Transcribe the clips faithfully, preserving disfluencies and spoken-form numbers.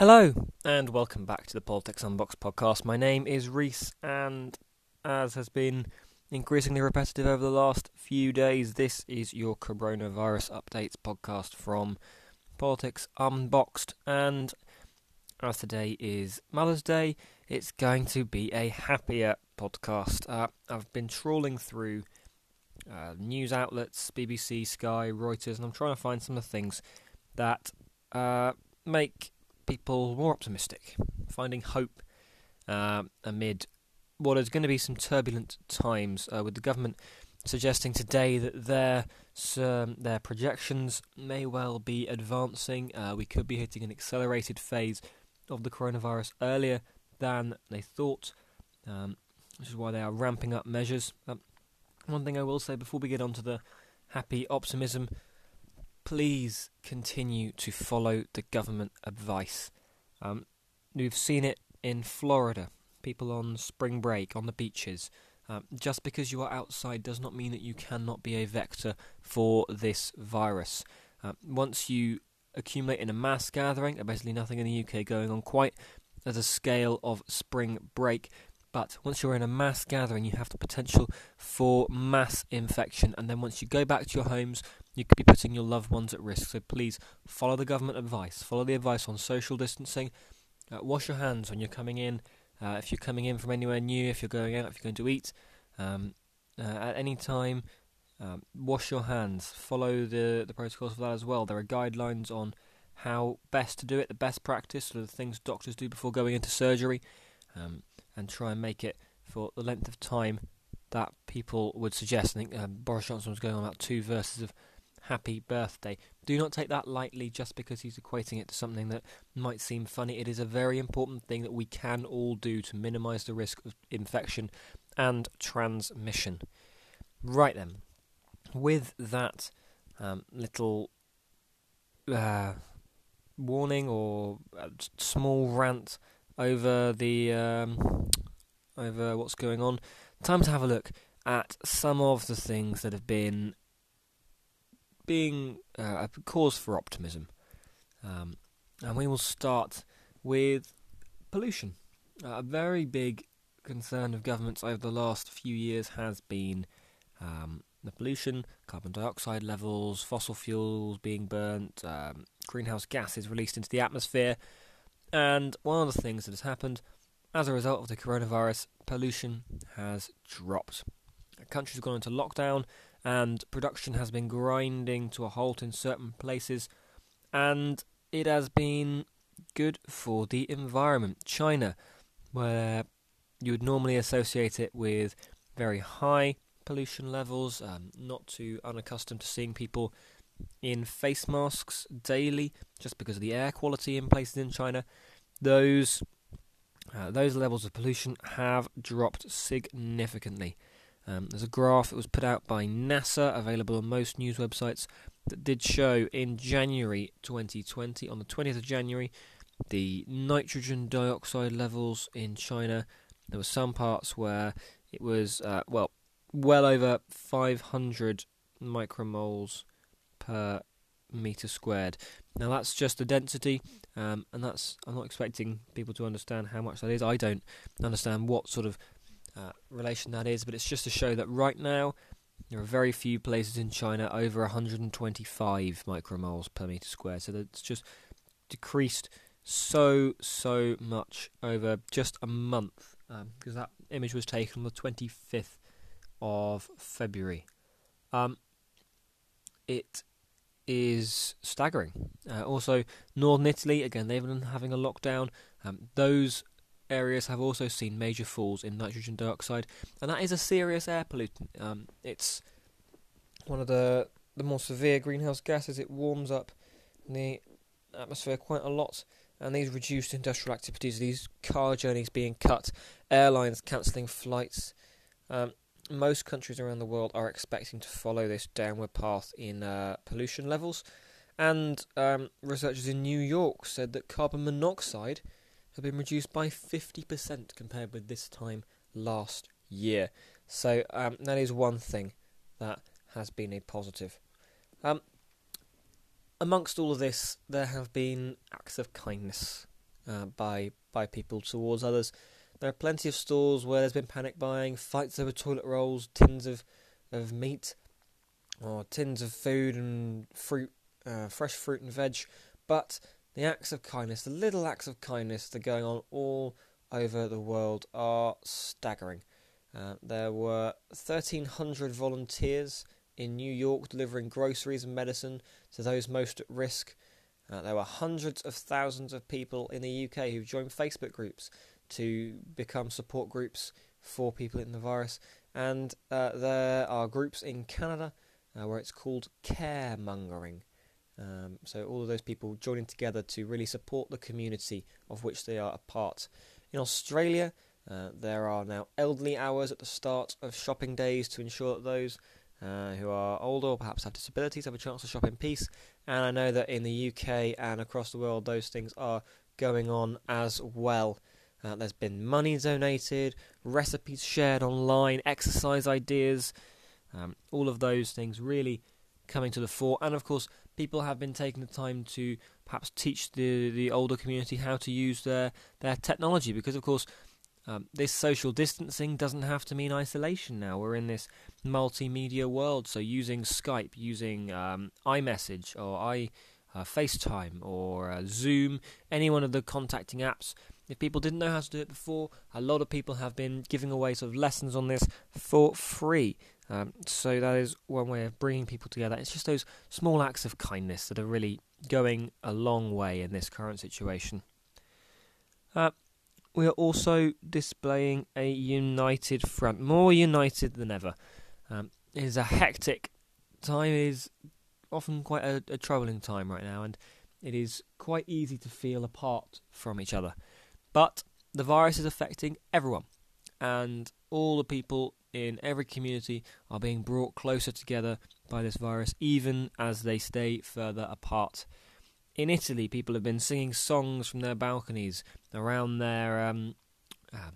Hello, and welcome back to the Politics Unboxed podcast. My name is Rhys, and as has been increasingly repetitive over the last few days, this is your Coronavirus Updates podcast from Politics Unboxed. And as today is Mother's Day, it's going to be a happier podcast. Uh, I've been trawling through uh, news outlets, B B C, Sky, Reuters, and I'm trying to find some of the things that uh, make people more optimistic, finding hope uh, amid what is going to be some turbulent times, uh, with the government suggesting today that their um, their projections may well be advancing. Uh, we could be hitting an accelerated phase of the coronavirus earlier than they thought, um, which is why they are ramping up measures. Um, one thing I will say before we get on to the happy optimism: please continue to follow the government advice. Um, we've seen it in Florida, people on spring break, on the beaches. Um, just because you are outside does not mean that you cannot be a vector for this virus. Um, once you accumulate in a mass gathering, there's basically nothing in the U K going on quite at the scale of spring break. But once you're in a mass gathering, you have the potential for mass infection. And then once you go back to your homes, you could be putting your loved ones at risk. So please follow the government advice. Follow the advice on social distancing. Uh, wash your hands when you're coming in. Uh, if you're coming in from anywhere new, if you're going out, if you're going to eat. Um, uh, at any time, um, wash your hands. Follow the, the protocols for that as well. There are guidelines on how best to do it, the best practice, sort of the things doctors do before going into surgery. Um, and try and make it for the length of time that people would suggest. I think uh, Boris Johnson was going on about two verses of happy birthday. Do not take that lightly just because he's equating it to something that might seem funny. It is a very important thing that we can all do to minimise the risk of infection and transmission. Right then, with that um, little uh, warning or small rant over the um, over what's going on, time to have a look at some of the things that have been being uh, a cause for optimism, um, and we will start with pollution. Uh, a very big concern of governments over the last few years has been um, the pollution, carbon dioxide levels, fossil fuels being burnt, um, greenhouse gases released into the atmosphere. And one of the things that has happened as a result of the coronavirus, pollution has dropped. Countries have gone into lockdown and production has been grinding to a halt in certain places, and it has been good for the environment. China, where you would normally associate it with very high pollution levels, um, not too unaccustomed to seeing people in face masks daily, just because of the air quality in places in China, those uh, those levels of pollution have dropped significantly. Um, there's a graph that was put out by NASA, available on most news websites, that did show in January twenty twenty, on the twentieth of January, the nitrogen dioxide levels in China. There were some parts where it was uh, well well over five hundred micromoles per metre squared. Now that's just the density, um, and that's I'm not expecting people to understand how much that is. I don't understand what sort of uh, relation that is, but it's just to show that right now there are very few places in China over one hundred twenty-five micromoles per metre squared, so that's just decreased so, so much over just a month, because um, that image was taken on the twenty-fifth of February. Um, it is staggering. Uh, also, Northern Italy, again, they've been having a lockdown. Um, those areas have also seen major falls in nitrogen dioxide, and that is a serious air pollutant. Um, it's one of the, the more severe greenhouse gases. It warms up the atmosphere quite a lot, and these reduced industrial activities, these car journeys being cut, airlines cancelling flights. Um, Most countries around the world are expecting to follow this downward path in uh, pollution levels. And um, researchers in New York said that carbon monoxide had been reduced by fifty percent compared with this time last year. So um, that is one thing that has been a positive. Um, amongst all of this, there have been acts of kindness uh, by by people towards others. There are plenty of stores where there's been panic buying, fights over toilet rolls, tins of, of meat, or tins of food and fruit, uh, fresh fruit and veg. But the acts of kindness, the little acts of kindness that are going on all over the world are staggering. Uh, there were thirteen hundred volunteers in New York delivering groceries and medicine to those most at risk. Uh, there were hundreds of thousands of people in the U K who've joined Facebook groups to become support groups for people in the virus. And uh, there are groups in Canada uh, where it's called caremongering. Um, so all of those people joining together to really support the community of which they are a part. In Australia, uh, there are now elderly hours at the start of shopping days to ensure that those uh, who are older or perhaps have disabilities have a chance to shop in peace. And I know that in the U K and across the world, those things are going on as well. Uh, there's been money donated, recipes shared online, exercise ideas, um, all of those things really coming to the fore. And of course, people have been taking the time to perhaps teach the, the older community how to use their, their technology, because of course um, this social distancing doesn't have to mean isolation now. We're in this multimedia world, so using Skype, using um, iMessage or i uh, FaceTime or uh, Zoom, any one of the contacting apps. If people didn't know how to do it before, a lot of people have been giving away sort of lessons on this for free. Um, so that is one way of bringing people together. It's just those small acts of kindness that are really going a long way in this current situation. Uh, we are also displaying a united front, more united than ever. Um, it is a hectic time. It is often quite a, a troubling time right now, and it is quite easy to feel apart from each other. But the virus is affecting everyone, and all the people in every community are being brought closer together by this virus, even as they stay further apart. In Italy, people have been singing songs from their balconies around their um, uh,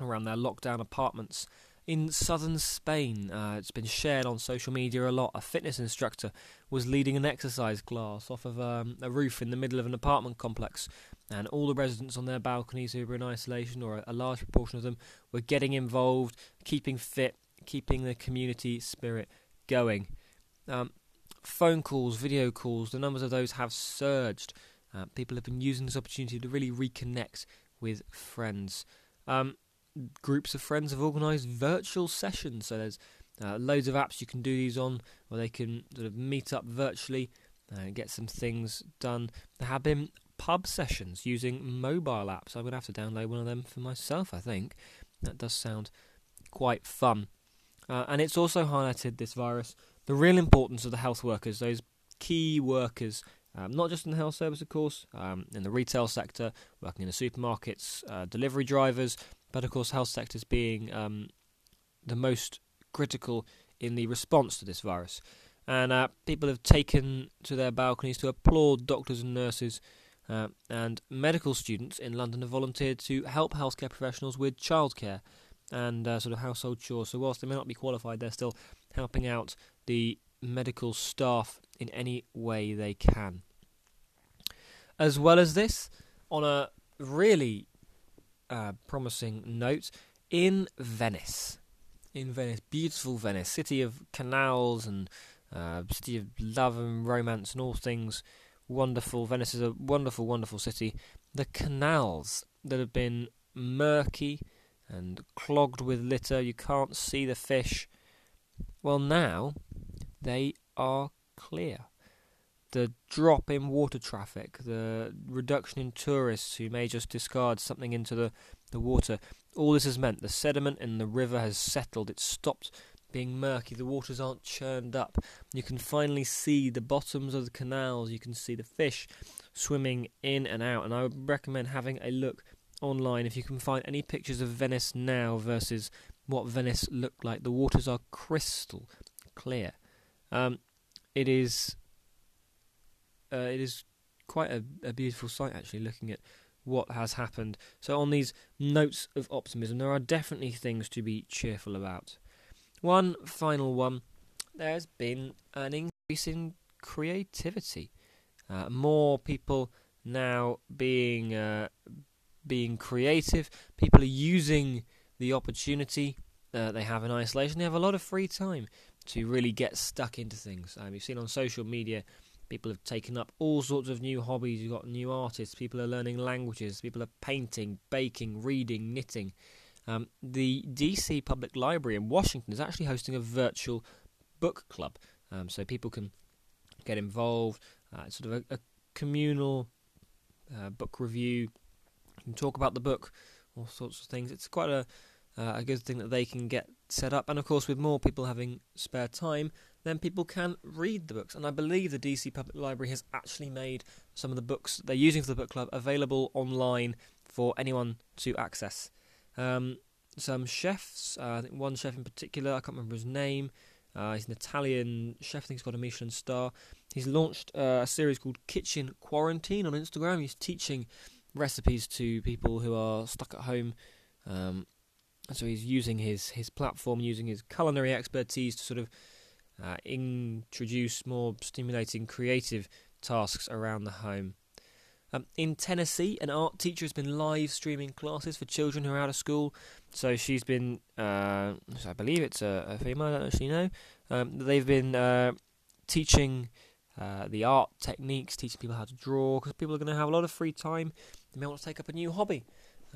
around their lockdown apartments. In southern Spain, uh, it's been shared on social media a lot. A fitness instructor was leading an exercise class off of um, a roof in the middle of an apartment complex, and all the residents on their balconies who were in isolation, or a large proportion of them, were getting involved, keeping fit, keeping the community spirit going. Um, phone calls, video calls, the numbers of those have surged. Uh, people have been using this opportunity to really reconnect with friends. Um, Groups of friends have organised virtual sessions, so there's uh, loads of apps you can do these on, where they can sort of meet up virtually and get some things done. There have been pub sessions using mobile apps. I'm going to have to download one of them for myself, I think. That does sound quite fun. Uh, and it's also highlighted, this virus, the real importance of the health workers, those key workers, um, not just in the health service, of course, um, in the retail sector, working in the supermarkets, uh, delivery drivers. But of course, health sectors being um, the most critical in the response to this virus. And uh, people have taken to their balconies to applaud doctors and nurses, uh, and medical students in London have volunteered to help healthcare professionals with childcare and uh, sort of household chores. So whilst they may not be qualified, they're still helping out the medical staff in any way they can. As well as this, on a really Uh, promising note, in Venice, in Venice, beautiful Venice, city of canals and uh, city of love and romance and all things wonderful. Venice is a wonderful, wonderful city. The canals that have been murky and clogged with litter, you can't see the fish. Well, now they are clear. The drop in water traffic, the reduction in tourists who may just discard something into the, the water, all this has meant the sediment in the river has settled. It's stopped being murky. The waters aren't churned up. You can finally see the bottoms of the canals. You can see the fish swimming in and out. And I would recommend having a look online if you can find any pictures of Venice now versus what Venice looked like. The waters are crystal clear. Um, it is... Uh, it is quite a, a beautiful sight, actually, looking at what has happened. So on these notes of optimism, there are definitely things to be cheerful about. One final one. There's been an increase in creativity. Uh, more people now being uh, being creative. People are using the opportunity uh, they have in isolation. They have a lot of free time to really get stuck into things. Um, you've seen on social media, people have taken up all sorts of new hobbies. You've got new artists. People are learning languages. People are painting, baking, reading, knitting. Um, the D C Public Library in Washington is actually hosting a virtual book club, um, so people can get involved. Uh, it's sort of a, a communal uh, book review. You can talk about the book, all sorts of things. It's quite a, uh, a good thing that they can get set up. And of course, with more people having spare time, then people can read the books. And I believe the D C Public Library has actually made some of the books they're using for the book club available online for anyone to access. Um, some chefs, uh, I think one chef in particular, I can't remember his name, uh, he's an Italian chef, I think he's got a Michelin star. He's launched uh, a series called Kitchen Quarantine on Instagram. He's teaching recipes to people who are stuck at home, um, so he's using his, his platform, using his culinary expertise to sort of uh, introduce more stimulating creative tasks around the home. Um, in Tennessee, an art teacher has been live streaming classes for children who are out of school. So she's been, uh, I believe it's a, a female, I don't actually know. Um, they've been uh, teaching uh, the art techniques, teaching people how to draw, because people are going to have a lot of free time. They may want to take up a new hobby.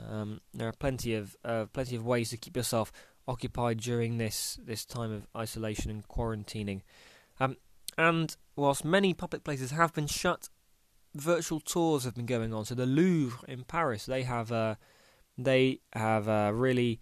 Um, there are plenty of uh, plenty of ways to keep yourself occupied during this, this time of isolation and quarantining. Um, and whilst many public places have been shut, virtual tours have been going on. So the Louvre in Paris, they have uh, they have uh, really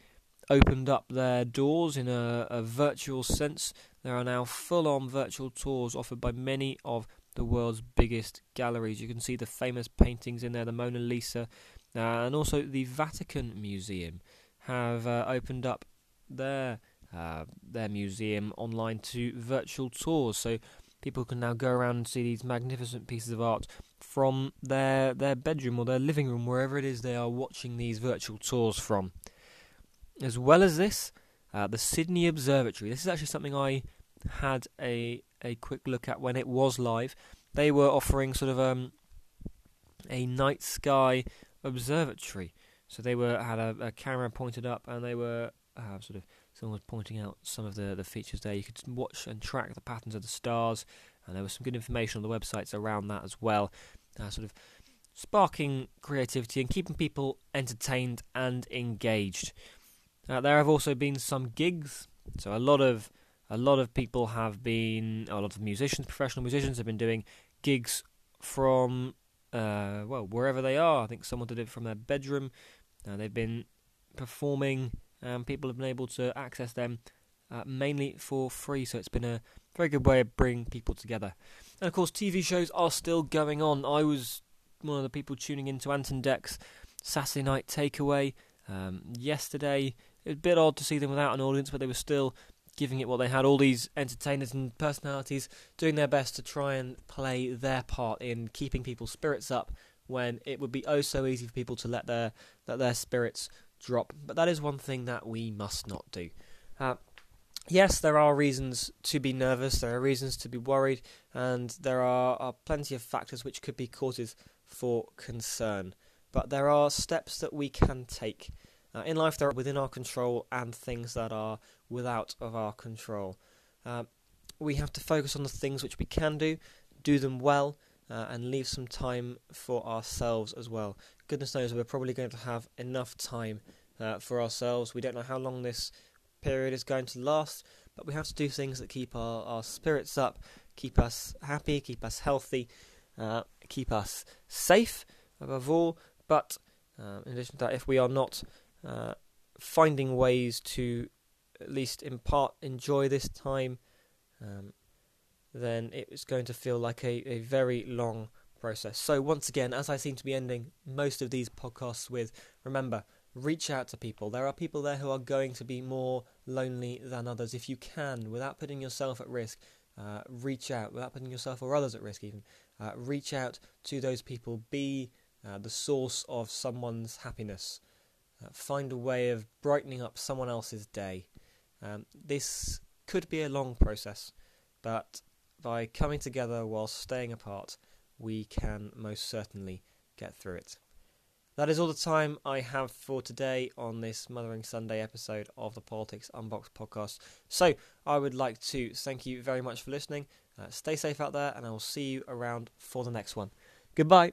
opened up their doors in a, a virtual sense. There are now full-on virtual tours offered by many of the world's biggest galleries. You can see the famous paintings in there, the Mona Lisa, uh, and also the Vatican Museum have uh, opened up their uh, their museum online to virtual tours. So people can now go around and see these magnificent pieces of art from their their bedroom or their living room, wherever it is they are watching these virtual tours from. As well as this, uh, the Sydney Observatory. This is actually something I had a a quick look at when it was live. They were offering sort of um, a night sky observatory. So they were had a, a camera pointed up, and they were uh, sort of. Someone was pointing out some of the, the features there. You could watch and track the patterns of the stars, and there was some good information on the websites around that as well, uh, sort of sparking creativity and keeping people entertained and engaged. Uh, there have also been some gigs, so a lot of a lot of people have been, a lot of musicians, professional musicians have been doing gigs from uh, well wherever they are. I think someone did it from their bedroom. Uh, they've been performing. Um, people have been able to access them uh, mainly for free, so it's been a very good way of bringing people together. And of course, T V shows are still going on. I was one of the people tuning into Ant and Dec's Saturday Night Takeaway um, yesterday. It was a bit odd to see them without an audience, but they were still giving it what they had. All these entertainers and personalities doing their best to try and play their part in keeping people's spirits up when it would be oh so easy for people to let their let their spirits drop. But that is one thing that we must not do. Uh, yes, there are reasons to be nervous, there are reasons to be worried, and there are, are plenty of factors which could be causes for concern. But there are steps that we can take. Uh, in life, there are within our control and things that are without of our control. Uh, we have to focus on the things which we can do, do them well, Uh, and leave some time for ourselves as well. Goodness knows we're probably going to have enough time uh, for ourselves. We don't know how long this period is going to last, but we have to do things that keep our, our spirits up, keep us happy, keep us healthy, uh, keep us safe above all. But uh, in addition to that, if we are not uh, finding ways to at least in part enjoy this time, um, then it's going to feel like a, a very long process. So once again, as I seem to be ending most of these podcasts with, remember, reach out to people. There are people there who are going to be more lonely than others. If you can, without putting yourself at risk, uh, reach out, without putting yourself or others at risk even, uh, reach out to those people. Be uh, the source of someone's happiness. Uh, find a way of brightening up someone else's day. Um, this could be a long process, but by coming together while staying apart, we can most certainly get through it. That is all the time I have for today on this Mothering Sunday episode of the Politics Unboxed podcast. So I would like to thank you very much for listening. Uh, stay safe out there, and I will see you around for the next one. Goodbye.